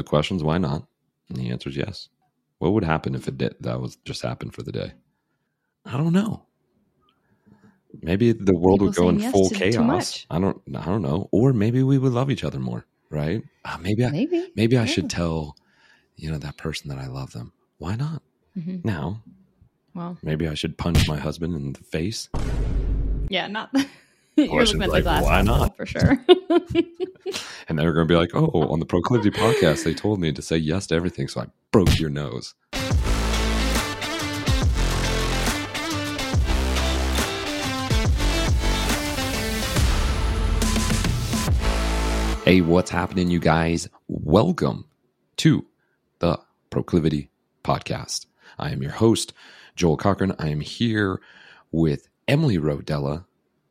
The question's why not? And the answer's yes. What would happen if it did? That was just happened for the day. I don't know. Maybe the world would go in full chaos. I don't know. Or maybe we would love each other more, right? Maybe I should tell, that person that I love them. Why not? Mm-hmm. Now, well, maybe I should punch my husband in the face. Yeah, not. You're looking at the glass. Why not? For sure. And they're going to be like, oh, on the Proclivity podcast, they told me to say yes to everything, so I broke your nose. Hey, what's happening, you guys? Welcome to the Proclivity Podcast. I am your host, Joel Cochran. I am here with Emily Rodella,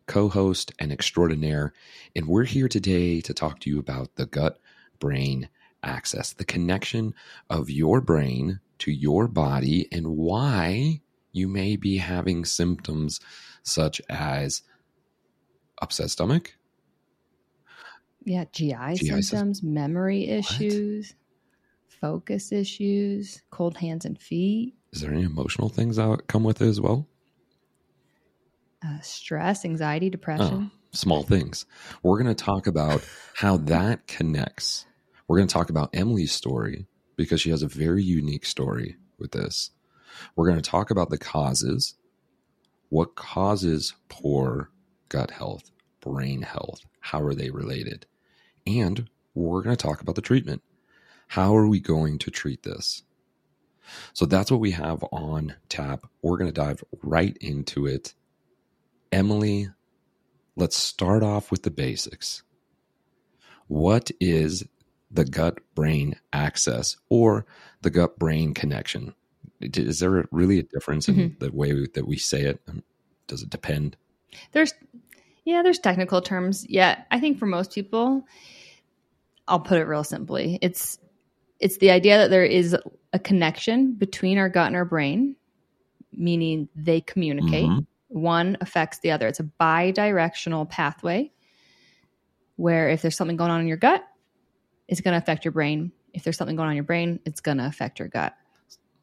co-host and extraordinaire, and we're here today to talk to you about the gut-brain axis, the connection of your brain to your body and why you may be having symptoms such as upset stomach, yeah, GI symptoms, memory issues, focus issues, cold hands and feet. Is there any emotional things that come with it as well? Stress, anxiety, depression. Small things. We're going to talk about how that connects. We're going to talk about Emily's story because she has a very unique story with this. We're going to talk about the causes. What causes poor gut health, brain health? How are they related? And we're going to talk about the treatment. How are we going to treat this? So that's what we have on tap. We're going to dive right into it. Emily, let's start off with the basics. What is the gut-brain axis or the gut-brain connection? Is there really a difference in the way that we say it? Does it depend? There's technical terms. Yeah, I think for most people, I'll put it real simply. It's the idea that there is a connection between our gut and our brain, meaning they communicate. Mm-hmm. One affects the other. It's a bi-directional pathway where if there's something going on in your gut, it's going to affect your brain. If there's something going on in your brain, it's going to affect your gut.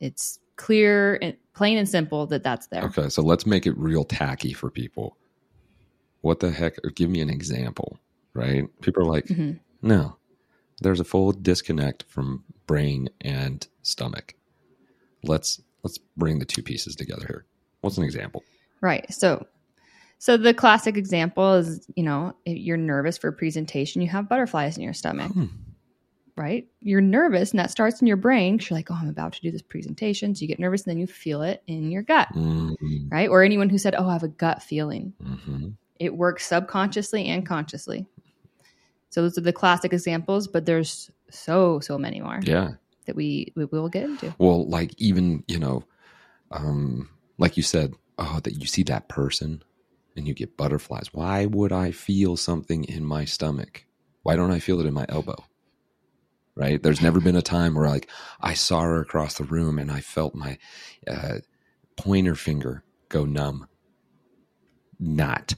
It's clear and plain and simple that's there. Okay, so let's make it real tacky for people. What the heck? Give me an example, right? People are like, no, there's a full disconnect from brain and stomach. Let's bring the two pieces together here. What's an example? Right. So the classic example is, if you're nervous for a presentation, you have butterflies in your stomach, right? You're nervous and that starts in your brain because you're like, oh, I'm about to do this presentation. So you get nervous and then you feel it in your gut, right? Or anyone who said, oh, I have a gut feeling. Mm-hmm. It works subconsciously and consciously. So those are the classic examples, but there's so many more that we will get into. Well, like even, like you said, oh, that you see that person and you get butterflies. Why would I feel something in my stomach? Why don't I feel it in my elbow? Right? There's never been a time where I saw her across the room and I felt my pointer finger go numb. Not.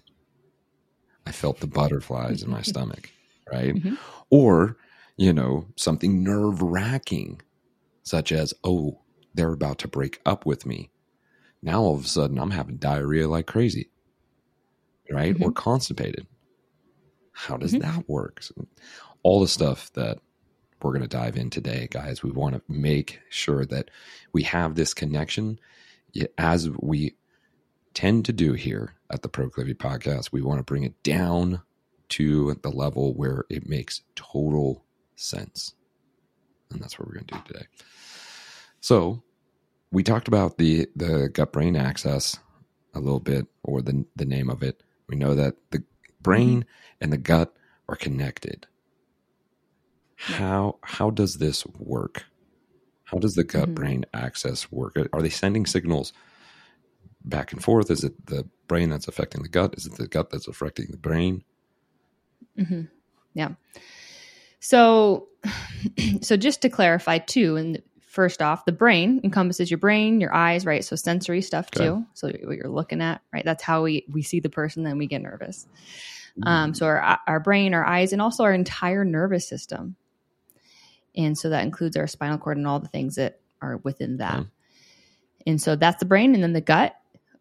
I felt the butterflies in my stomach, right? Mm-hmm. Or, something nerve-wracking such as, oh, they're about to break up with me. Now, all of a sudden, I'm having diarrhea like crazy, right? Mm-hmm. Or constipated. How does that work? So all the stuff that we're going to dive in today, guys, we want to make sure that we have this connection. As we tend to do here at the Proclivity Podcast, we want to bring it down to the level where it makes total sense. And that's what we're going to do today. So, we talked about the gut-brain axis a little bit, or the name of it. We know that the brain and the gut are connected. How does this work? How does the gut-brain axis work? Are they sending signals back and forth? Is it the brain that's affecting the gut? Is it the gut that's affecting the brain? Mm-hmm. Yeah. So just to clarify too, and first off, the brain encompasses your brain, your eyes, right? So sensory stuff too. So what you're looking at, right? That's how we see the person, then we get nervous. So our brain, our eyes, and also our entire nervous system. And so that includes our spinal cord and all the things that are within that. And so that's the brain. And then the gut.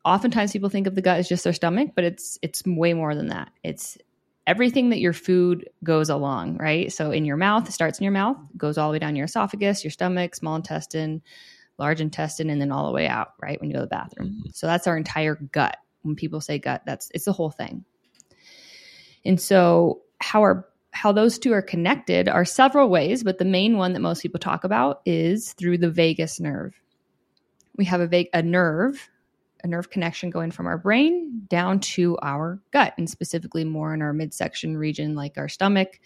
Oftentimes people think of the gut as just their stomach, but it's way more than that. It's everything that your food goes along, right? So in your mouth, it starts in your mouth, goes all the way down your esophagus, your stomach, small intestine, large intestine, and then all the way out, right? When you go to the bathroom. So that's our entire gut. When people say gut, it's the whole thing. And so how those two are connected are several ways, but the main one that most people talk about is through the vagus nerve. We have a nerve connection going from our brain down to our gut, and specifically more in our midsection region, like our stomach.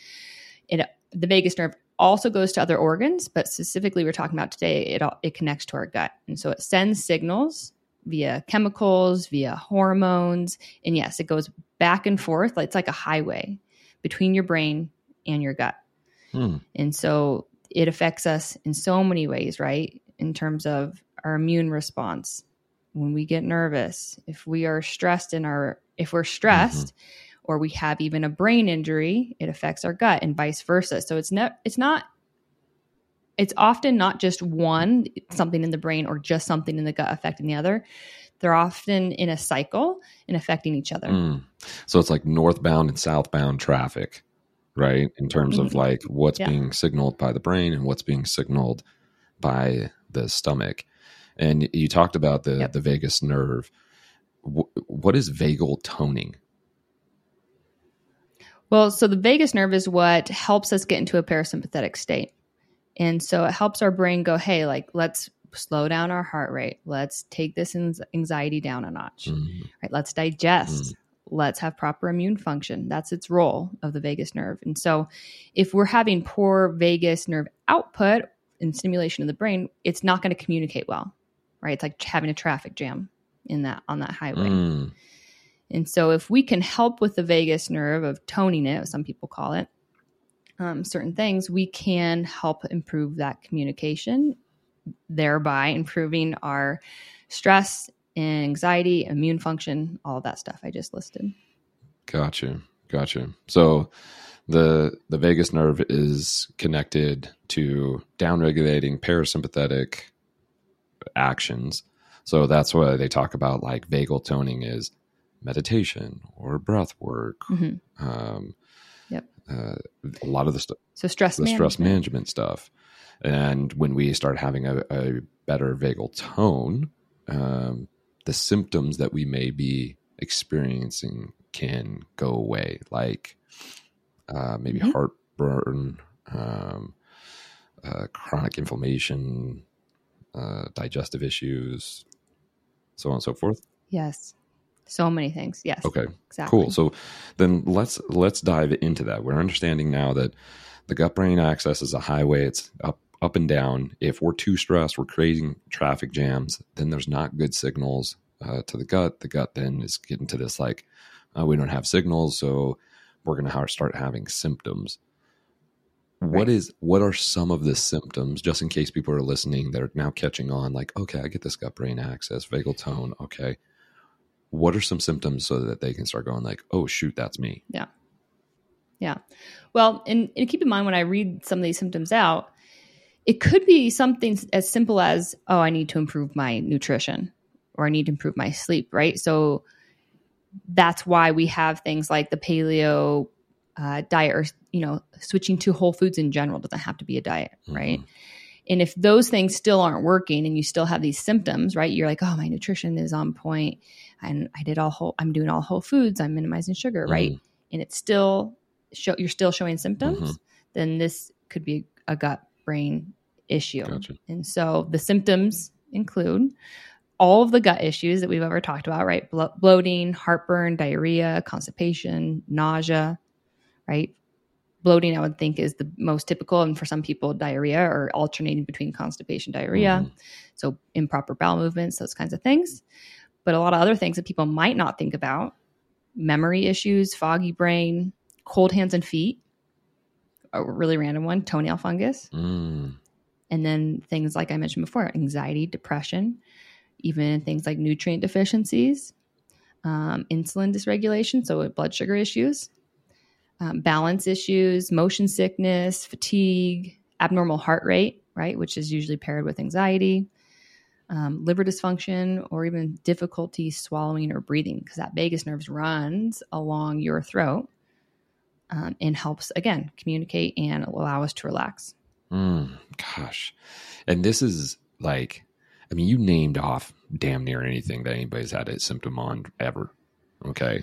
The vagus nerve also goes to other organs, but specifically we're talking about today, it connects to our gut. And so it sends signals via chemicals, via hormones. And yes, it goes back and forth. It's like a highway between your brain and your gut. And so it affects us in so many ways, right? In terms of our immune response, when we get nervous, if we are stressed if we're stressed or we have even a brain injury, it affects our gut and vice versa. So it's often not just one, something in the brain or just something in the gut affecting the other. They're often in a cycle and affecting each other. So it's like northbound and southbound traffic, right? In terms of like what's being signaled by the brain and what's being signaled by the stomach. And you talked about the vagus nerve. What is vagal toning? Well, so the vagus nerve is what helps us get into a parasympathetic state. And so it helps our brain go, hey, like, let's slow down our heart rate. Let's take this anxiety down a notch. Right? Let's digest. Let's have proper immune function. That's its role of the vagus nerve. And so if we're having poor vagus nerve output and stimulation of the brain, it's not going to communicate well, right? It's like having a traffic jam on that highway. And so if we can help with the vagus nerve of toning it, some people call it, certain things, we can help improve that communication, thereby improving our stress, anxiety, immune function, all of that stuff I just listed. Gotcha. So the vagus nerve is connected to downregulating parasympathetic actions. So that's why they talk about like vagal toning is meditation or breath work. A lot of the stuff. So stress management stuff. And when we start having a better vagal tone, the symptoms that we may be experiencing can go away, like maybe heartburn, chronic inflammation, digestive issues, so on and so forth. Yes. So many things. Yes. Okay. Exactly. Cool. So then let's dive into that. We're understanding now that the gut-brain axis is a highway. It's up and down. If we're too stressed, we're creating traffic jams. Then there's not good signals to the gut. The gut then is getting to this like, we don't have signals, so we're going to start having symptoms. Right. What are some of the symptoms, just in case people are listening, they're now catching on like, okay, I get this gut-brain axis, vagal tone. Okay. What are some symptoms so that they can start going like, oh, shoot, that's me? Yeah. Well, and keep in mind when I read some of these symptoms out, it could be something as simple as, oh, I need to improve my nutrition or I need to improve my sleep, right? So that's why we have things like the paleo diet or, switching to whole foods in general. Doesn't have to be a diet, right? And if those things still aren't working and you still have these symptoms, right? You're like, oh, my nutrition is on point and I'm doing all whole foods. I'm minimizing sugar, right? And it's still you're still showing symptoms, then this could be a gut brain issue. Gotcha. And so the symptoms include all of the gut issues that we've ever talked about, right? Bloating, heartburn, diarrhea, constipation, nausea, right? Bloating, I would think, is the most typical. And for some people, diarrhea or alternating between constipation, diarrhea. So improper bowel movements, those kinds of things. But a lot of other things that people might not think about, memory issues, foggy brain, cold hands and feet, a really random one, toenail fungus. And then things like I mentioned before, anxiety, depression, even things like nutrient deficiencies, insulin dysregulation, so blood sugar issues. Balance issues, motion sickness, fatigue, abnormal heart rate, right, which is usually paired with anxiety, liver dysfunction, or even difficulty swallowing or breathing, because that vagus nerve runs along your throat and helps, again, communicate and allow us to relax. Gosh. And this is like, I mean, you named off damn near anything that anybody's had a symptom on ever. Okay.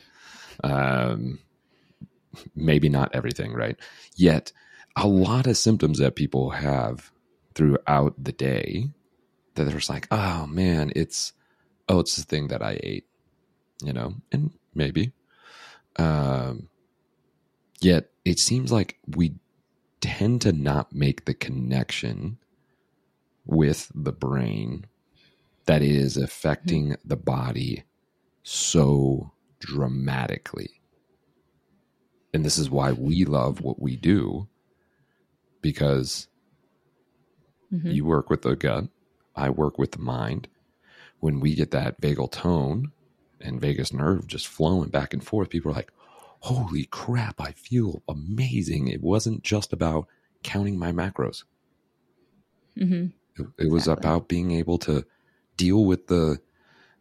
Maybe not everything, right? Yet a lot of symptoms that people have throughout the day that they're just like, oh man, it's the thing that I ate, you know, and maybe, yet it seems like we tend to not make the connection with the brain that is affecting the body so dramatically. And this is why we love what we do, because you work with the gut, I work with the mind. When we get that vagal tone and vagus nerve just flowing back and forth, people are like, holy crap, I feel amazing. It wasn't just about counting my macros. It was about being able to deal with the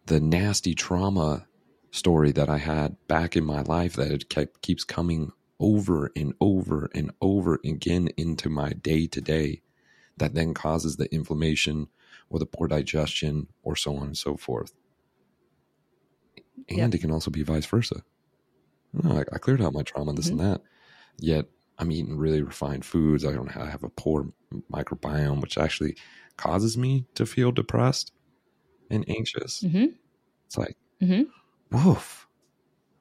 nasty trauma story that I had back in my life that it keeps coming over and over and over again into my day-to-day that then causes the inflammation or the poor digestion or so on and so forth. And it can also be vice versa. No, I cleared out my trauma, this and that. Yet I'm eating really refined foods. I have a poor microbiome, which actually causes me to feel depressed and anxious. It's like, woof,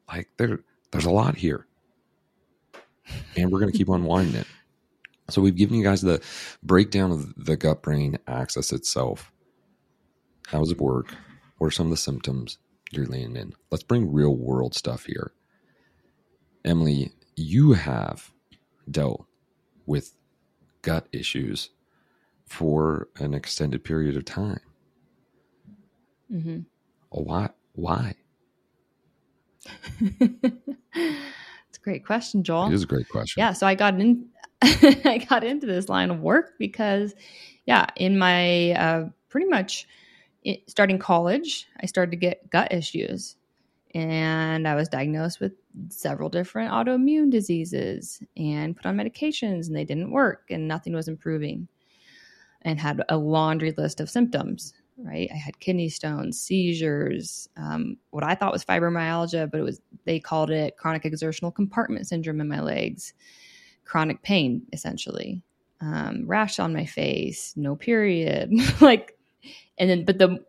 like there's a lot here, and we're going to keep unwinding it. So we've given you guys the breakdown of the gut-brain axis itself. How does it work? What are some of the symptoms you're laying in? Let's bring real-world stuff here. Emily, you have dealt with gut issues for an extended period of time. Why? It's a great question, Joel. It is a great question. Yeah, so I got into this line of work because, in my pretty much starting college, I started to get gut issues. And I was diagnosed with several different autoimmune diseases and put on medications, and they didn't work and nothing was improving, and had a laundry list of symptoms, right? I had kidney stones, seizures, what I thought was fibromyalgia, but they called it chronic exertional compartment syndrome in my legs, chronic pain, essentially, rash on my face, no period, And then, but the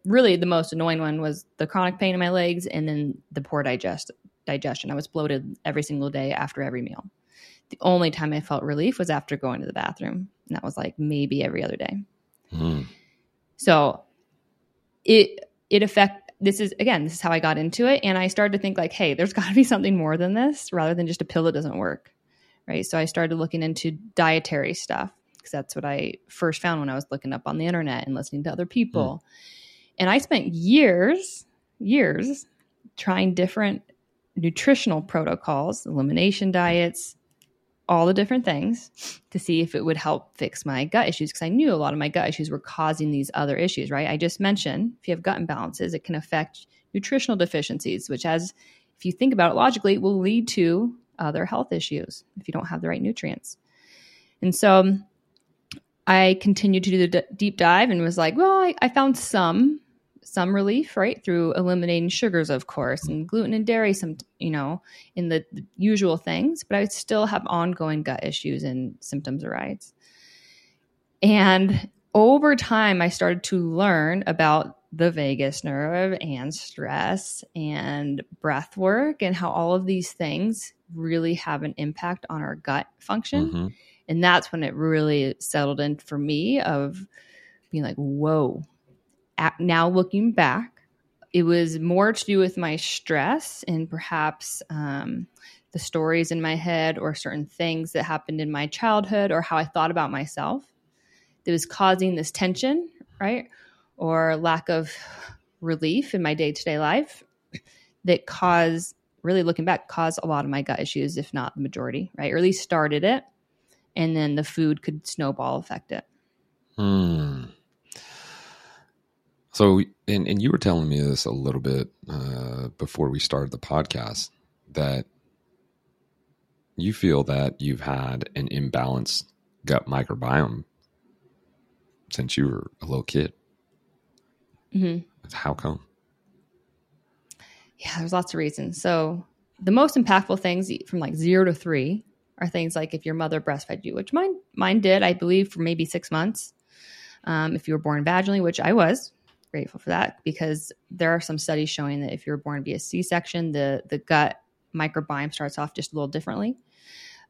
most annoying one was the chronic pain in my legs, and then the poor digestion. I was bloated every single day after every meal. The only time I felt relief was after going to the bathroom, and that was like maybe every other day. So this is how I got into it, and I started to think like, hey, there's got to be something more than this, rather than just a pill that doesn't work, right? So I started looking into dietary stuff. That's what I first found when I was looking up on the internet and listening to other people. And I spent years trying different nutritional protocols, elimination diets, all the different things to see if it would help fix my gut issues. Because I knew a lot of my gut issues were causing these other issues, right? I just mentioned if you have gut imbalances, it can affect nutritional deficiencies, which if you think about it logically, it will lead to other health issues if you don't have the right nutrients. And so I continued to do the deep dive and was like, well, I found some relief, right, through eliminating sugars, of course, and gluten and dairy, in the usual things. But I would still have ongoing gut issues and symptoms arise. And over time, I started to learn about the vagus nerve and stress and breath work and how all of these things really have an impact on our gut function. And that's when it really settled in for me of being like, whoa. Now looking back, it was more to do with my stress and perhaps the stories in my head or certain things that happened in my childhood or how I thought about myself that was causing this tension, right? Or lack of relief in my day-to-day life that caused, really looking back, caused a lot of my gut issues, if not the majority, right? Or at least started it. and then the food could snowball affect it. Hmm. So, and you were telling me this a little bit before we started the podcast, that you feel that you've had an imbalanced gut microbiome since you were a little kid. Mm-hmm. How come? Yeah, there's lots of reasons. So the most impactful things from like 0 to 3 are things like if your mother breastfed you, which mine did, I believe, for maybe 6 months. If you were born vaginally, which I was grateful for that, because there are some studies showing that if you were born via C-section, the gut microbiome starts off just a little differently.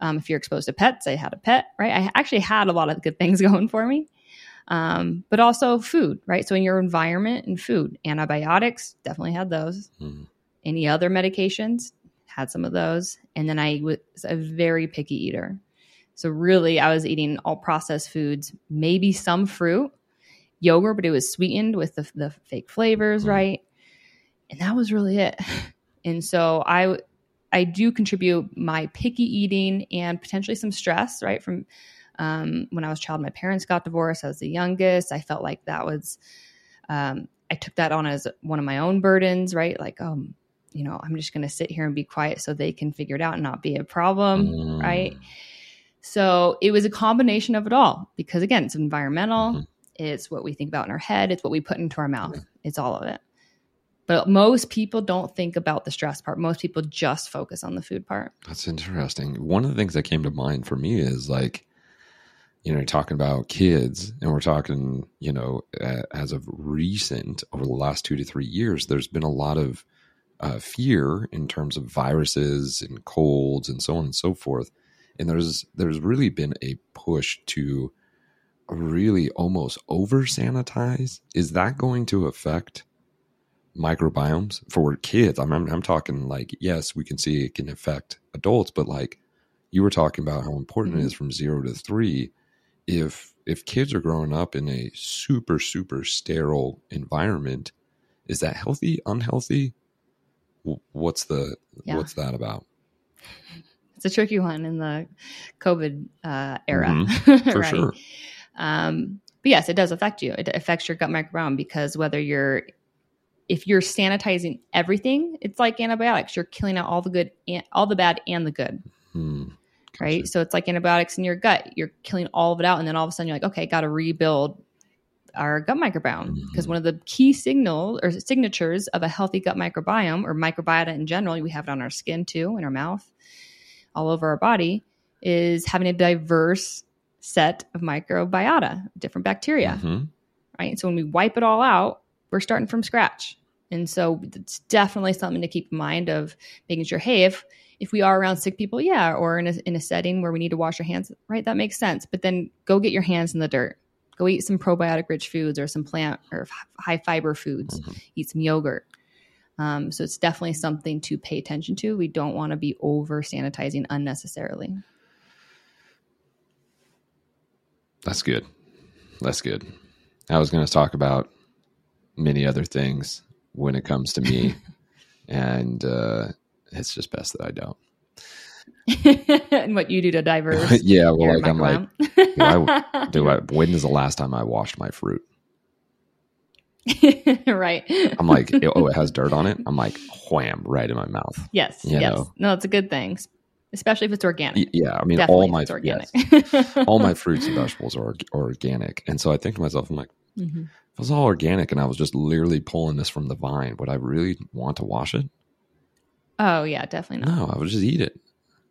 If you're exposed to pets, I had a pet, right? I actually had a lot of good things going for me. But also food, right? So in your environment and food, antibiotics, definitely had those. Mm-hmm. Any other medications, had some of those. And then I was a very picky eater. So really I was eating all processed foods, maybe some fruit, yogurt, but it was sweetened with the fake flavors, mm-hmm. right? And that was really it. And so I do contribute my picky eating and potentially some stress, right? From when I was a child, my parents got divorced. I was the youngest. I felt like that was, I took that on as one of my own burdens, right? Like, you know, I'm just going to sit here and be quiet so they can figure it out and not be a problem, right? So it was a combination of it all, because again, it's environmental. Mm-hmm. It's what we think about in our head. It's what we put into our mouth. Yeah. It's all of it. But most people don't think about the stress part. Most people just focus on the food part. That's interesting. One of the things that came to mind for me is like, you know, you're talking about kids, and we're talking, you know, as of recent, over the last 2 to 3 years, there's been a lot of fear in terms of viruses and colds and so on and so forth. And there's really been a push to really almost over-sanitize. Is that going to affect microbiomes for kids? I'm talking like, yes, we can see it can affect adults, but like you were talking about how important mm-hmm. it is from 0 to 3. If kids are growing up in a super, super sterile environment, is that healthy, unhealthy? What's that about? It's a tricky one in the COVID era. Mm-hmm. For right? sure. But yes, it does affect you. It affects your gut microbiome, because if you're sanitizing everything, it's like antibiotics. You're killing out all the good, all the bad and the good. Mm-hmm. Right. So it's like antibiotics in your gut. You're killing all of it out. And then all of a sudden you're like, okay, got to rebuild our gut microbiome. Because mm-hmm. one of the key signals or signatures of a healthy gut microbiome, or microbiota in general, we have it on our skin too, in our mouth, all over our body, is having a diverse set of microbiota, different bacteria. Mm-hmm. Right. And so when we wipe it all out, we're starting from scratch. And so it's definitely something to keep in mind of making sure, hey, if we are around sick people, yeah, or in a setting where we need to wash our hands, right, that makes sense. But then go get your hands in the dirt. Go eat some probiotic-rich foods or some plant or high-fiber foods. Mm-hmm. Eat some yogurt. So it's definitely something to pay attention to. We don't want to be over-sanitizing unnecessarily. That's good. That's good. I was going to talk about many other things when it comes to me, and it's just best that I don't. And what you do to diverse. Yeah. Well, like I'm like, when is the last time I washed my fruit? Right. I'm like, oh, it has dirt on it. I'm like, wham, right in my mouth. Yes. You know? No, it's a good thing. Especially if it's organic. Yeah. I mean, definitely all my, organic. Yes, all my fruits and vegetables are organic. And so I think to myself, I'm like, mm-hmm. if it was all organic and I was just literally pulling this from the vine, would I really want to wash it? Oh, yeah, definitely not. No, I would just eat it,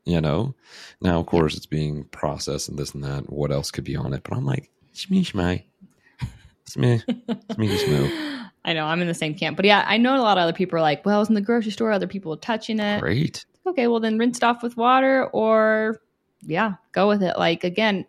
you know? Now, of course, it's being processed and this and that. What else could be on it? But I'm like, shmee. I know, I'm in the same camp. But yeah, I know a lot of other people are like, well, I was in the grocery store. Other people were touching it. Great. Okay, well, then rinse it off with water, or, yeah, go with it. Like, again,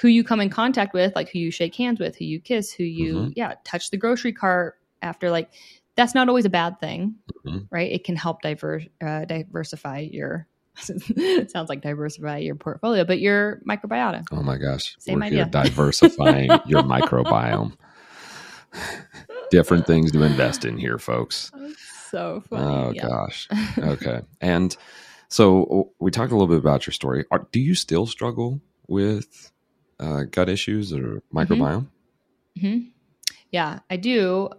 who you come in contact with, like who you shake hands with, who you kiss, who you, mm-hmm. yeah, touch the grocery cart after, like, that's not always a bad thing, mm-hmm. right? It can help diversify your, it sounds like diversify your portfolio, but your microbiota. Oh my gosh. Same idea. You're diversifying your microbiome. Different things to invest in here, folks. That's so funny. Oh yeah. Gosh. Okay. And so we talked a little bit about your story. Do you still struggle with gut issues or microbiome? Mm-hmm. Mm-hmm. Yeah, I do.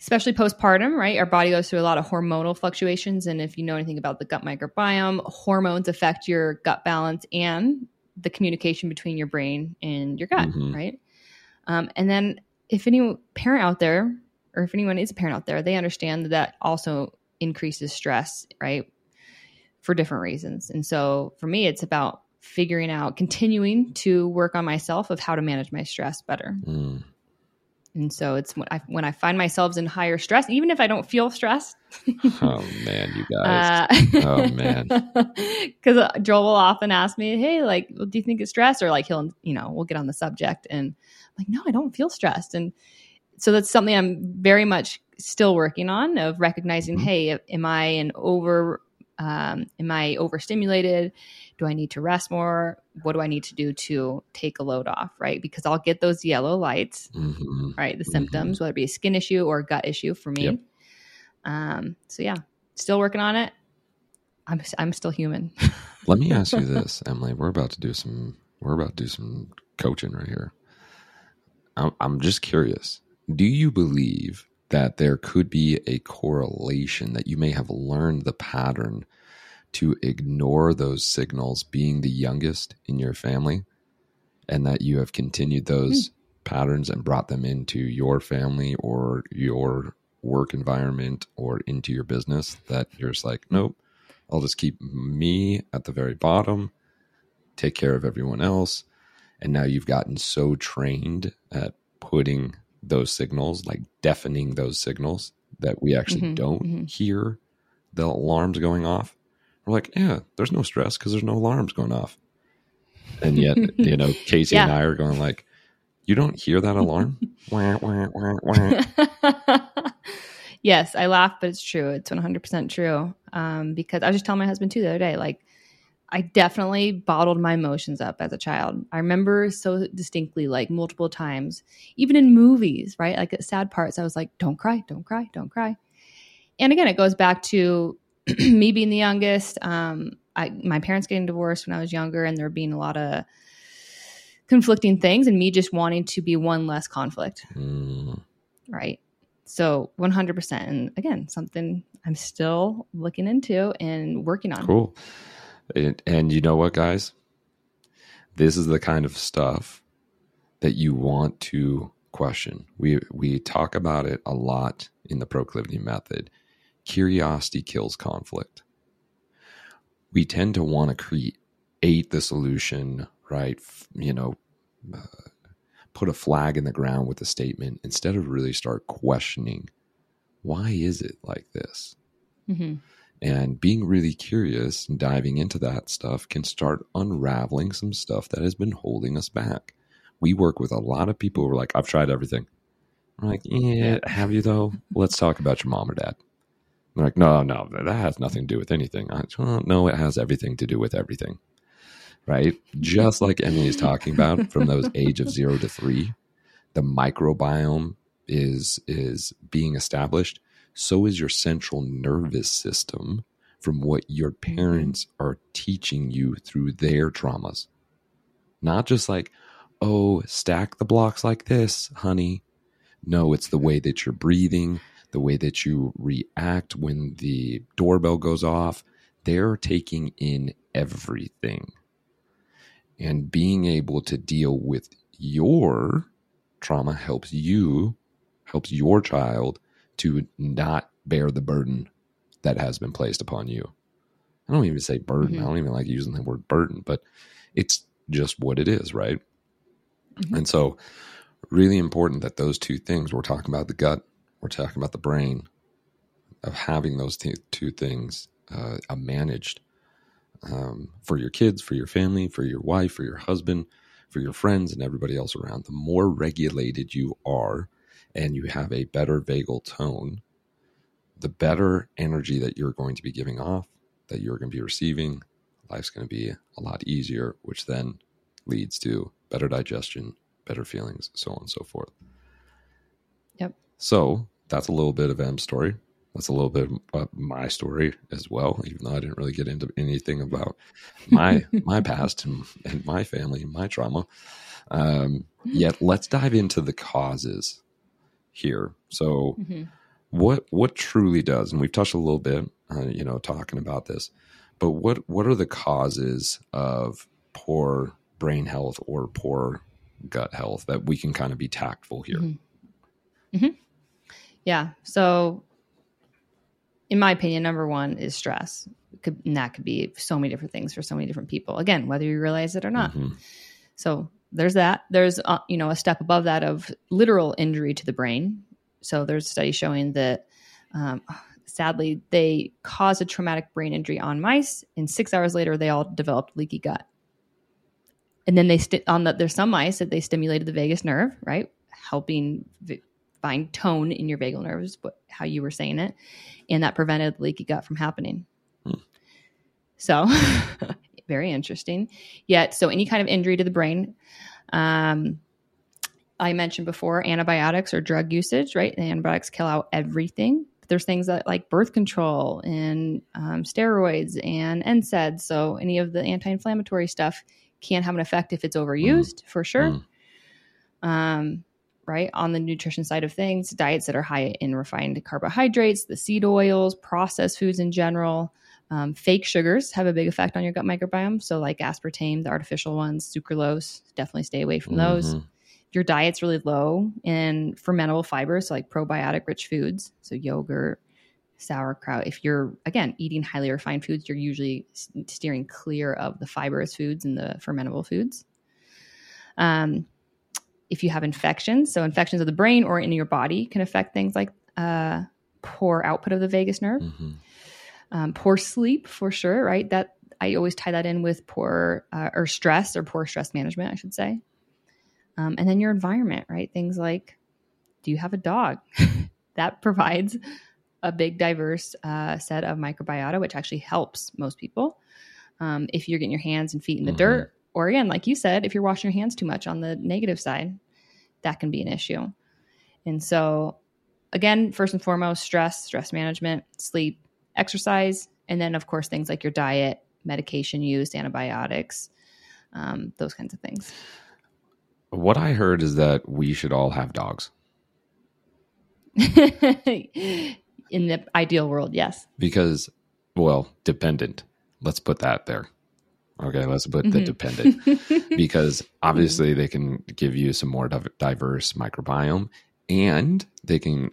Especially postpartum, right? Our body goes through a lot of hormonal fluctuations. And if you know anything about the gut microbiome, hormones affect your gut balance and the communication between your brain and your gut, mm-hmm. right? And then if any parent out there, or if anyone is a parent out there, they understand that that also increases stress, right? For different reasons. And so for me, it's about figuring out, continuing to work on myself of how to manage my stress better. Mm. And so it's when I find myself in higher stress, even if I don't feel stressed. Oh man, you guys. Oh man. Because Joel will often ask me, hey, like, well, do you think it's stress? Or like he'll, you know, we'll get on the subject and I'm like, no, I don't feel stressed. And so that's something I'm very much still working on of recognizing, mm-hmm. hey, am I overstimulated? Do I need to rest more? What do I need to do to take a load off? Right. Because I'll get those yellow lights, mm-hmm. right? The mm-hmm. symptoms, whether it be a skin issue or a gut issue for me. Yep. So yeah, still working on it. I'm still human. Let me ask you this, Emily, we're about to do some coaching right here. I'm just curious. Do you believe that there could be a correlation that you may have learned the pattern to ignore those signals being the youngest in your family and that you have continued those patterns and brought them into your family or your work environment or into your business that you're just like, nope, I'll just keep me at the very bottom, take care of everyone else. And now you've gotten so trained at putting those signals, like deafening those signals that we actually mm-hmm, don't mm-hmm. hear the alarms going off. We're like, yeah, there's no stress because there's no alarms going off. And yet, you know, Casey yeah. and I are going like, you don't hear that alarm? Wah, wah, wah, wah. Yes, I laugh, but it's true. It's 100% true. Because I was just telling my husband too the other day, like, I definitely bottled my emotions up as a child. I remember so distinctly, like multiple times, even in movies, right? Like at sad parts, I was like, don't cry, don't cry, don't cry. And again, it goes back to me being the youngest. My parents getting divorced when I was younger and there being a lot of conflicting things and me just wanting to be one less conflict, right? So 100%. And again, something I'm still looking into and working on. Cool. And you know what, guys? This is the kind of stuff that you want to question. We talk about it a lot in the Proclivity Method. Curiosity kills conflict. We tend to want to create the solution, right? You know, put a flag in the ground with a statement instead of really start questioning, why is it like this? Mm-hmm. And being really curious and diving into that stuff can start unraveling some stuff that has been holding us back. We work with a lot of people who are like, I've tried everything. I'm like, yeah, have you though? Let's talk about your mom or dad. They're like, no, that has nothing to do with anything. I don't know. It has everything to do with everything, right? Just like Emily's talking about from those age of 0 to 3, the microbiome is being established. So is your central nervous system from what your parents are teaching you through their traumas. Not just like, oh, stack the blocks like this, honey. No, it's the way that you're breathing, the way that you react when the doorbell goes off. They're taking in everything. And being able to deal with your trauma helps your child to not bear the burden that has been placed upon you. I don't even say burden. Mm-hmm. I don't even like using the word burden, but it's just what it is, right? Mm-hmm. And so really important that those two things, we're talking about the gut, we're talking about the brain, of having those two things managed for your kids, for your family, for your wife, for your husband, for your friends, and everybody else around. The more regulated you are, and you have a better vagal tone, the better energy that you're going to be giving off, that you're going to be receiving. Life's going to be a lot easier, which then leads to better digestion, better feelings, so on and so forth. Yep. So that's a little bit of M's story. That's a little bit about my story as well, even though I didn't really get into anything about my past and my family and my trauma. Yet let's dive into the causes here. So what truly does, and we've touched a little bit, you know, talking about this, but what are the causes of poor brain health or poor gut health that we can kind of be tactful here? Yeah. So in my opinion, number one is stress. And that could be so many different things for so many different people. Again, whether you realize it or not. So there's that. There's, you know, a step above that of literal injury to the brain. So there's a study showing that sadly, they caused a traumatic brain injury on mice, and 6 hours later, they all developed leaky gut. And then they there's some mice that they stimulated the vagus nerve, right? Helping find tone in your vagal nerves, how you were saying it. And that prevented leaky gut from happening. So very interesting. Yet, so any kind of injury to the brain, I mentioned before, antibiotics or drug usage, right? And antibiotics kill out everything. But there's things that, like birth control and steroids and NSAIDs. So any of the anti-inflammatory stuff can have an effect if it's overused, for sure. Right? On the nutrition side of things, diets that are high in refined carbohydrates, the seed oils, processed foods in general, fake sugars have a big effect on your gut microbiome. So like aspartame, the artificial ones, sucralose, definitely stay away from those. Your diet's really low in fermentable fibers, so like probiotic rich foods, so yogurt, sauerkraut. If you're, again, eating highly refined foods, you're usually steering clear of the fibrous foods and the fermentable foods. If you have infections, so infections of the brain or in your body can affect things like poor output of the vagus nerve, poor sleep for sure, right? That I always tie that in with poor or stress or poor stress management, I should say. And then your environment, right? Things like, do you have a dog? That provides a big diverse set of microbiota, which actually helps most people. If you're getting your hands and feet in the dirt, or again, like you said, if you're washing your hands too much on the negative side, that can be an issue. And so again, first and foremost, stress management, sleep, exercise, and then of course, things like your diet, medication use, antibiotics, those kinds of things. What I heard is that we should all have dogs. In the ideal world, yes. Because, well, dependent. Let's put that there. Okay, let's put the dependent, because obviously they can give you some more diverse microbiome, and they can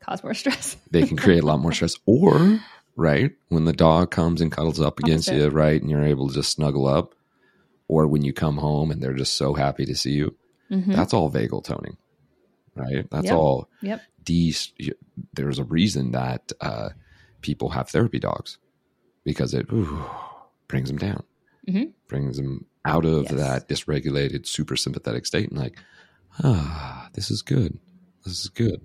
cause more stress. They can create a lot more stress. Or, right, when the dog comes and cuddles up against you, right, and you're able to just snuggle up, or when you come home and they're just so happy to see you, that's all vagal toning, right? That's all. There's a reason that people have therapy dogs, because it brings them down. Brings them out of that dysregulated super sympathetic state, and like, this is good. This is good.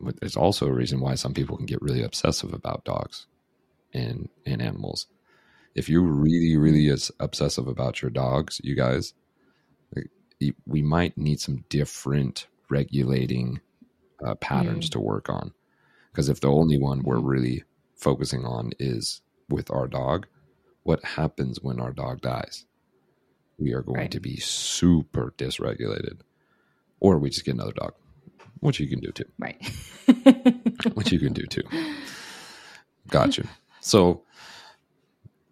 But there's also a reason why some people can get really obsessive about dogs and animals. If you're really, really obsessive about your dogs, you guys, we might need some different regulating patterns to work on. Because if the only one we're really focusing on is with our dog, what happens when our dog dies? We are going to be super dysregulated, or we just get another dog, which you can do too. Gotcha. So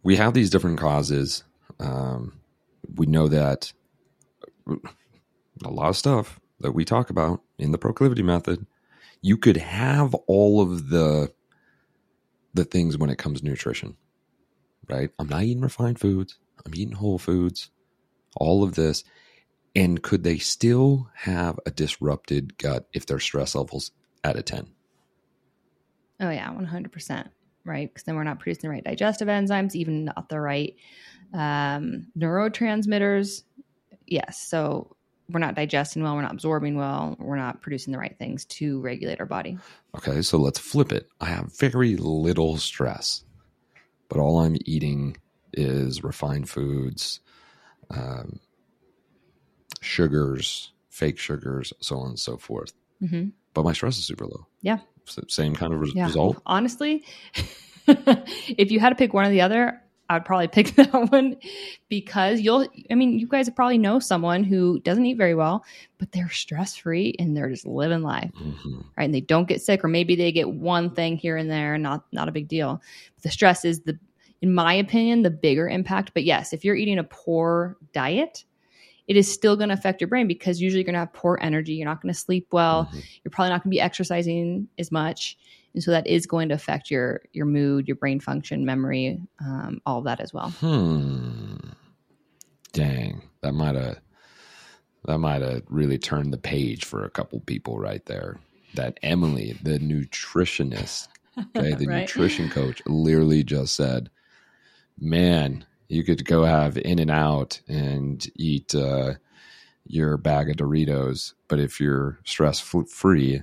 we have these different causes. We know that a lot of stuff that we talk about in the Proclivity Method, you could have all of the things when it comes to nutrition. Right? I'm not eating refined foods. I'm eating whole foods, all of this. And could they still have a disrupted gut if their stress level's at a 10? Oh yeah, 100%. Right? Because then we're not producing the right digestive enzymes, even not the right neurotransmitters. Yes. So we're not digesting well. We're not absorbing well. We're not producing the right things to regulate our body. Okay. So let's flip it. I have very little stress, but all I'm eating is refined foods, sugars, fake sugars, so on and so forth. but my stress is super low. Yeah. Same kind of result. Honestly, if you had to pick one or the other, I'd probably pick that one, because you guys probably know someone who doesn't eat very well, but they're stress-free and they're just living life, right? And they don't get sick, or maybe they get one thing here and there, not a big deal. But the stress is, in my opinion, the bigger impact. But yes, if you're eating a poor diet, it is still going to affect your brain, because usually you're going to have poor energy. You're not going to sleep well. You're probably not going to be exercising as much. And so that is going to affect your mood, your brain function, memory, all of that as well. Dang, that might have really turned the page for a couple people right there. That Emily, the nutritionist, okay, the right? nutrition coach, literally just said, "Man, you could go have In-N-Out and eat your bag of Doritos, but if you're stress-free."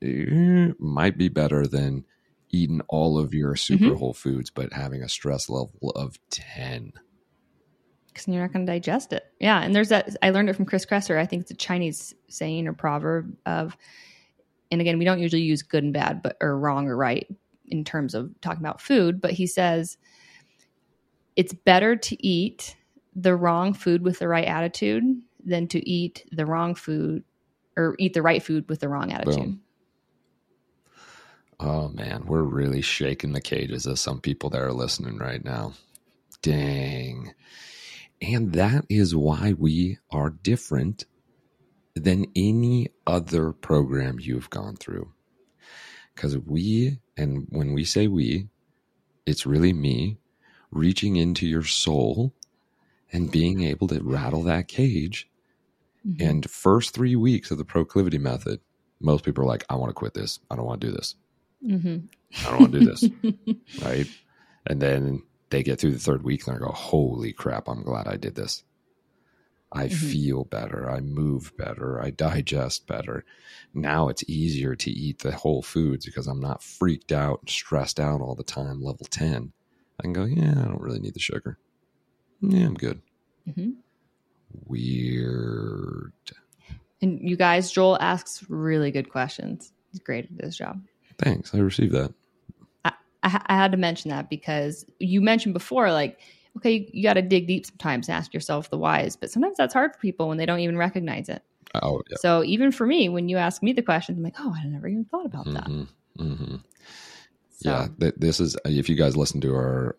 It might be better than eating all of your super whole foods, but having a stress level of 10. Because you're not going to digest it. Yeah. And there's that, I learned it from Chris Kresser. I think it's a Chinese saying or proverb of, and again, we don't usually use good and bad, but, or wrong or right in terms of talking about food, but he says it's better to eat the wrong food with the right attitude than to eat the wrong food or eat the right food with the wrong attitude. Boom. Oh, man, we're really shaking the cages of some people that are listening right now. Dang. And that is why we are different than any other program you've gone through. Because and when we say we, it's really me reaching into your soul and being able to rattle that cage. And first 3 weeks of the Proclivity Method, most people are like, I want to quit this. I don't want to do this. I don't want to do this. Right. And then they get through the third week and I go, holy crap, I'm glad I did this. I feel better. I move better. I digest better. Now it's easier to eat the whole foods because I'm not freaked out and stressed out all the time. Level 10. I can go, yeah, I don't really need the sugar. Yeah, I'm good. Weird. And you guys, Joel asks really good questions. He's great at this job. Thanks. I received that. I had to mention that because you mentioned before, like, okay, you got to dig deep sometimes and ask yourself the whys, but sometimes that's hard for people when they don't even recognize it. Oh, yeah. So even for me, when you ask me the question, I'm like, oh, I never even thought about that. So. Yeah. This is, if you guys listen to our,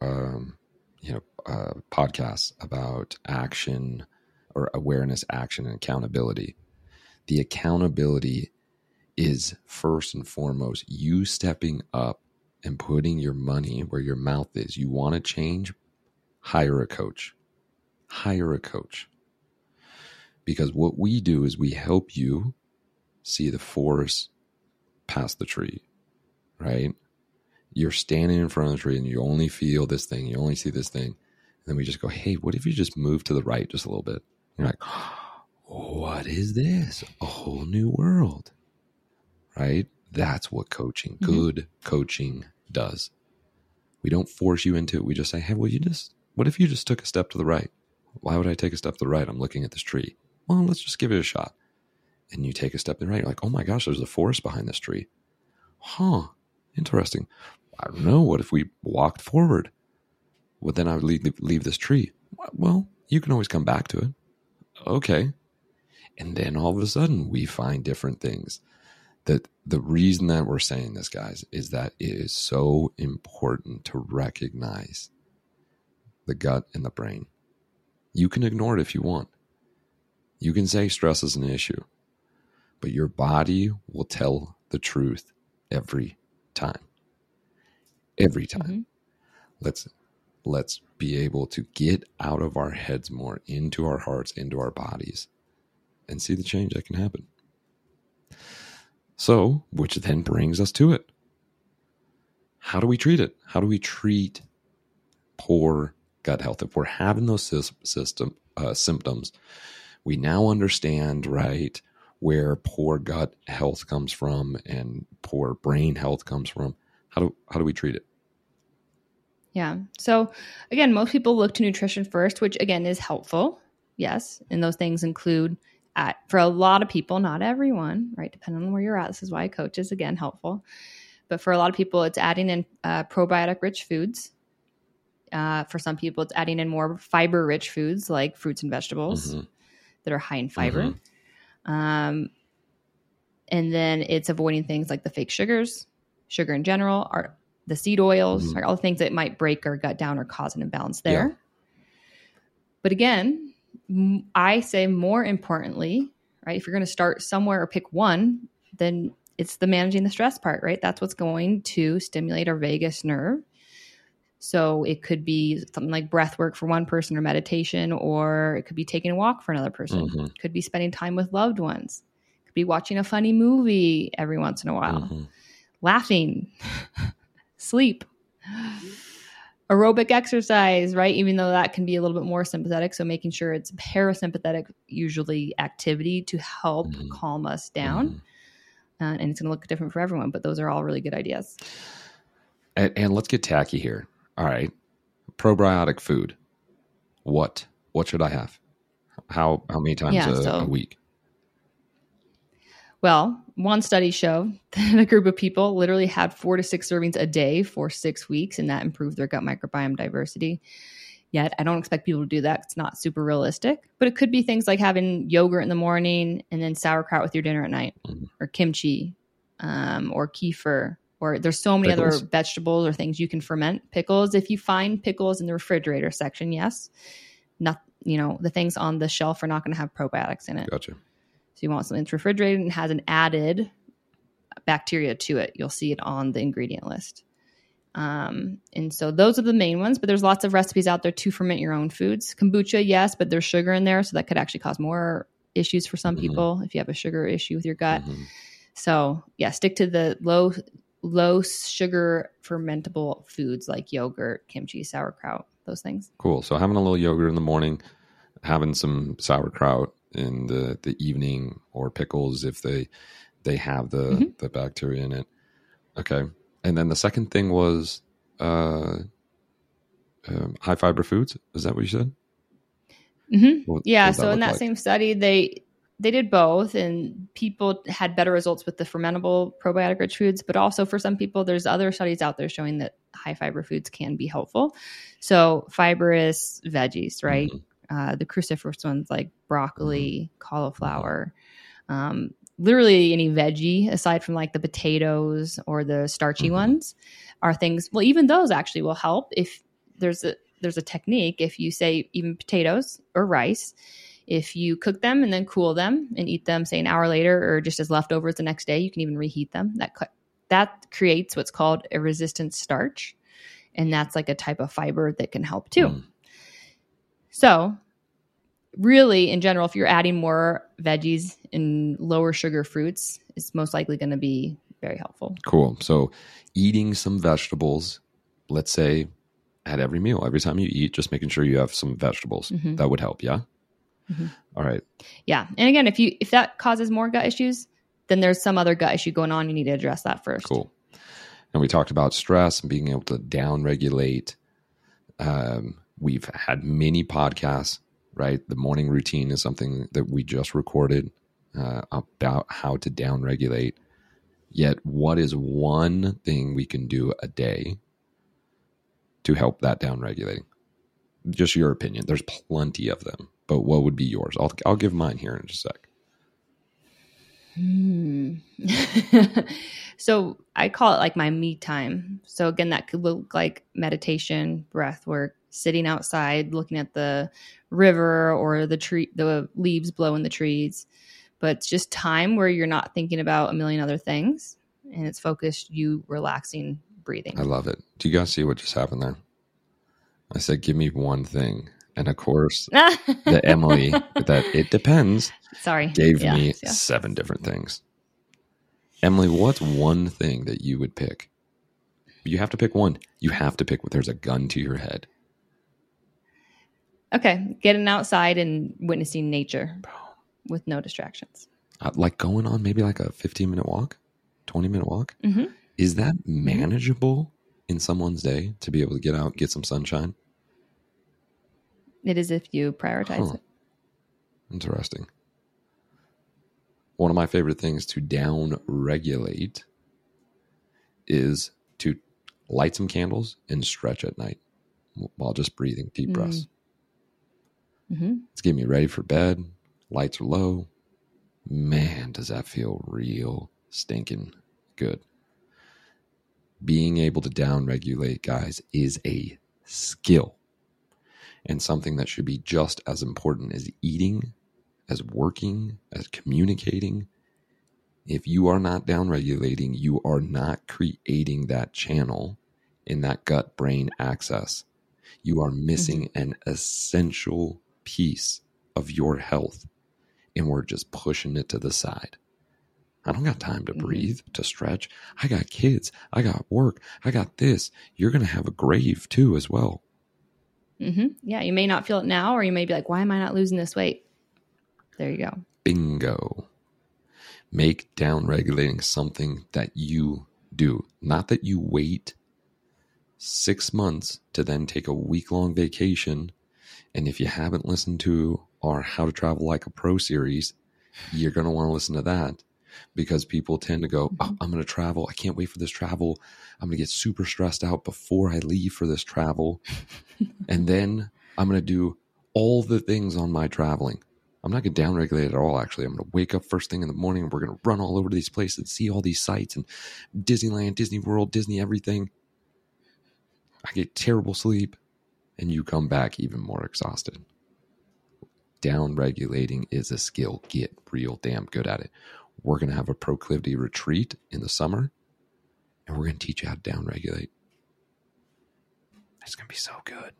podcasts about action or awareness, action, and accountability, the accountability is first and foremost you stepping up and putting your money where your mouth is. You want to change? Hire a coach. Hire a coach. Because what we do is we help you see the forest past the tree, right? You're standing in front of the tree and you only feel this thing. You only see this thing. And then we just go, hey, what if you just move to the right just a little bit? You're like, what is this? A whole new world. Right? That's what coaching, good coaching does. We don't force you into it. We just say, hey, what if you just took a step to the right? Why would I take a step to the right? I'm looking at this tree. Well, let's just give it a shot. And you take a step to the right. You're like, oh my gosh, there's a forest behind this tree. Huh. Interesting. I don't know. What if we walked forward? Well, then I would leave this tree. Well, you can always come back to it. Okay. And then all of a sudden we find different things. That the reason that we're saying this, guys, is that it is so important to recognize the gut and the brain. You can ignore it if you want. You can say stress is an issue, but your body will tell the truth every time. Every time. Let's be able to get out of our heads more, into our hearts, into our bodies, and see the change that can happen. So, which then brings us to it. How do we treat it? How do we treat poor gut health? If we're having those symptoms, we now understand, right, where poor gut health comes from and poor brain health comes from. How do we treat it? Yeah. So, again, most people look to nutrition first, which, again, is helpful. Yes. And those things include at, for a lot of people, not everyone, right? Depending on where you're at. This is why a coach is, again, helpful. But for a lot of people, it's adding in probiotic-rich foods. For some people, it's adding in more fiber-rich foods like fruits and vegetables that are high in fiber. And then it's avoiding things like the fake sugars, sugar in general, or the seed oils, or all the things that might break our gut down or cause an imbalance there. But again, I say more importantly, right, if you're going to start somewhere or pick one, then it's the managing the stress part, right? That's what's going to stimulate our vagus nerve. So it could be something like breath work for one person or meditation, or it could be taking a walk for another person. It could be spending time with loved ones. It could be watching a funny movie every once in a while, laughing, sleep, aerobic exercise, right? Even though that can be a little bit more sympathetic. So making sure it's parasympathetic, usually activity to help calm us down. And it's going to look different for everyone, but those are all really good ideas. And let's get tacky here. All right. Probiotic food. What should I have? How many times a week? Well, one study showed that a group of people literally had 4 to 6 servings a day for 6 weeks, and that improved their gut microbiome diversity. Yet I don't expect people to do that. It's not super realistic, but it could be things like having yogurt in the morning and then sauerkraut with your dinner at night, or kimchi, or kefir, or there's so many other vegetables or things you can ferment. Pickles, if you find pickles in the refrigerator section, not, you know, the things on the shelf are not going to have probiotics in it. Gotcha. So you want something that's refrigerated and has an added bacteria to it. You'll see it on the ingredient list. And so those are the main ones, but there's lots of recipes out there to ferment your own foods. Kombucha, yes, but there's sugar in there, so that could actually cause more issues for some people if you have a sugar issue with your gut. So yeah, stick to the low sugar fermentable foods like yogurt, kimchi, sauerkraut, those things. Cool. So having a little yogurt in the morning, having some sauerkraut in the evening, or pickles if they have the bacteria in it. Okay. And then the second thing was high fiber foods. Is that what you said? Yeah. So in that same study, they did both, and people had better results with the fermentable probiotic rich foods. But also for some people, there's other studies out there showing that high fiber foods can be helpful. So fibrous veggies, right? The cruciferous ones like broccoli, cauliflower, literally any veggie aside from like the potatoes or the starchy ones are things. Well, even those actually will help. If there's a technique, if you say even potatoes or rice, if you cook them and then cool them and eat them, say an hour later, or just as leftovers the next day, you can even reheat them. That creates what's called a resistant starch. And that's like a type of fiber that can help too. So really, in general, if you're adding more veggies and lower sugar fruits, it's most likely going to be very helpful. Cool. So eating some vegetables, let's say at every meal, every time you eat, just making sure you have some vegetables. That would help, yeah? All right. Yeah. And again, if that causes more gut issues, then there's some other gut issue going on. You need to address that first. Cool. And we talked about stress and being able to downregulate. We've had many podcasts, right? The morning routine is something that we just recorded about how to downregulate. Yet what is one thing we can do a day to help that downregulating? Just your opinion. There's plenty of them, but what would be yours? I'll give mine here in just a sec. So I call it like my me time. So again, that could look like meditation, breath work, sitting outside, looking at the river or the tree, the leaves blow in the trees, but it's just time where you're not thinking about a million other things and it's focused, you relaxing, breathing. I love it. Do you guys see what just happened there? I said, give me one thing. And of course, the Emily that it depends gave me 7 different things. Emily, what's one thing that you would pick? You have to pick one. You have to pick. There's a gun to your head. Okay. Getting outside and witnessing nature with no distractions. Like going on maybe like a 15-minute walk, 20-minute walk. Is that manageable in someone's day to be able to get out, get some sunshine? It is if you prioritize it. Interesting. one of my favorite things to down regulate is to light some candles and stretch at night while just breathing deep breaths. Mm-hmm. It's getting me ready for bed. Lights are low. Man, does that feel real stinking good. Being able to down regulate, guys, is a skill and something that should be just as important as eating, as working, as communicating. If you are not down regulating, you are not creating that channel in that gut-brain axis. You are missing an essential piece of your health, and we're just pushing it to the side. I don't got time to breathe, to stretch. I got kids. I got work. I got this. You're going to have a grave too as well. Mm-hmm. Yeah, you may not feel it now, or you may be like, why am I not losing this weight? There you go. Bingo. Make down regulating something that you do. Not that you wait 6 months to then take a week-long vacation. And if you haven't listened to our How to Travel Like a Pro series, you're going to want to listen to that. Because people tend to go, oh, I'm going to travel. I can't wait for this travel. I'm going to get super stressed out before I leave for this travel. And then I'm going to do all the things on my traveling. I'm not going to downregulate at all, actually. I'm going to wake up first thing in the morning, and we're going to run all over these places and see all these sites and Disneyland, Disney World, Disney everything. I get terrible sleep, and you come back even more exhausted. Downregulating is a skill. Get real damn good at it. We're going to have a proclivity retreat in the summer, and we're going to teach you how to downregulate. It's going to be so good.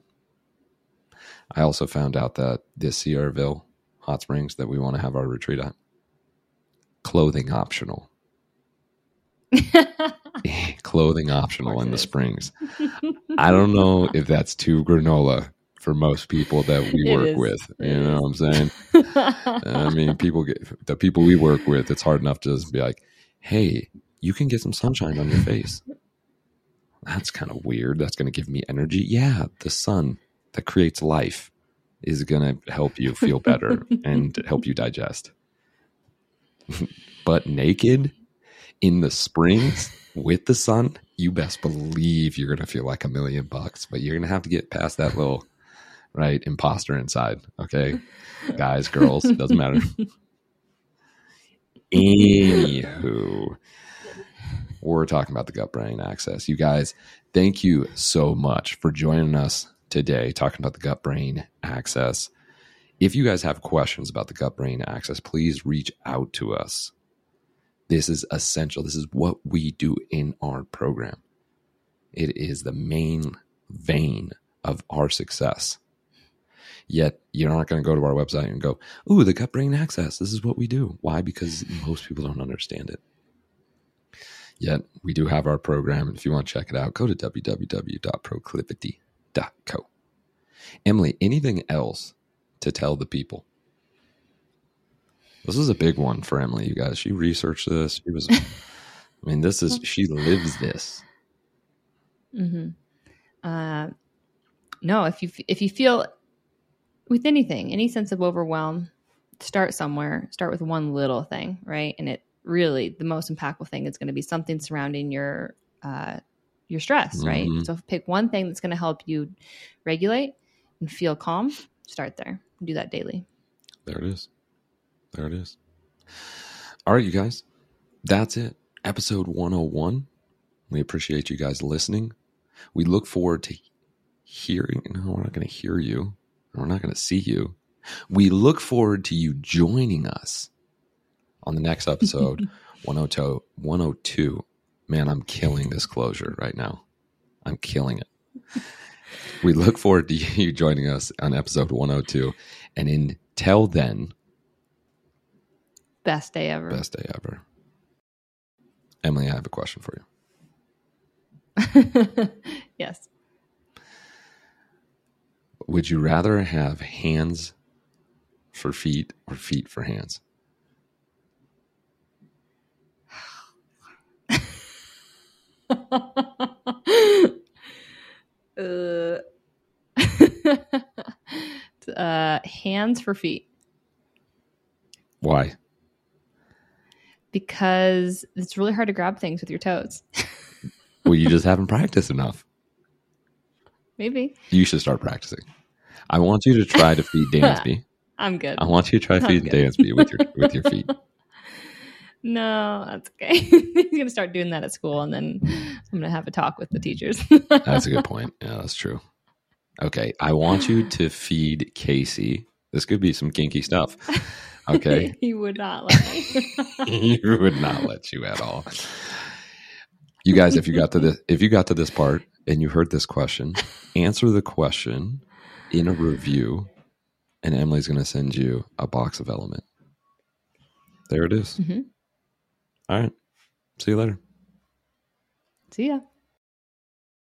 I also found out that this Sierraville hot springs that we want to have our retreat at, clothing optional. Clothing optional in the springs. I don't know if that's too granola for most people that we work with. You know what I'm saying? I mean, the people we work with, it's hard enough to just be like, hey, you can get some sunshine on your face. That's kind of weird. That's going to give me energy. Yeah, the sun that creates life is going to help you feel better and help you digest. But naked in the springs with the sun, you best believe you're going to feel like $1 million bucks, but you're going to have to get past that little... right? Imposter inside. Okay. Guys, girls, doesn't matter. Anywho, we're talking about the gut-brain axis. You guys, thank you so much for joining us today, talking about the gut-brain axis. If you guys have questions about the gut-brain axis, please reach out to us. This is essential. This is what we do in our program. It is the main vein of our success. Yet you're not going to go to our website and go, ooh, the gut-brain axis. This is what we do. Why? Because most people don't understand it. Yet we do have our program. And if you want to check it out, go to www.proclivity.co. Emily, anything else to tell the people? This is a big one for Emily, you guys. She researched this. She lives this. No, if you feel... with anything, any sense of overwhelm, start somewhere. Start with one little thing, right? And it really, the most impactful thing is going to be something surrounding your stress, right? So pick one thing that's going to help you regulate and feel calm. Start there. Do that daily. There it is. All right, you guys. That's it. Episode 101. We appreciate you guys listening. We look forward to hearing. No, we're not going to hear you. We're not going to see you. We look forward to you joining us on the next episode, 102. Man, I'm killing this closure right now. I'm killing it. We look forward to you joining us on episode 102. And until then, best day ever. Best day ever. Emily, I have a question for you. Yes. Would you rather have hands for feet or feet for hands? Hands for feet. Why? because it's really hard to grab things with your toes. Well, you just haven't practiced enough. Maybe. You should start practicing. I want you to try to feed Dansby. I'm good. I want you to try feeding Dansby with your feet. No, that's okay. He's going to start doing that at school, and then I'm going to have a talk with the teachers. That's a good point. Yeah, that's true. Okay, I want you to feed Casey. This could be some kinky stuff. Okay. He would not let me. He would not let you at all. You guys, if you got to this part and you heard this question, answer the question in a review, and Emily's going to send you a box of Element. There it is. Mm-hmm. All right. See you later. See ya.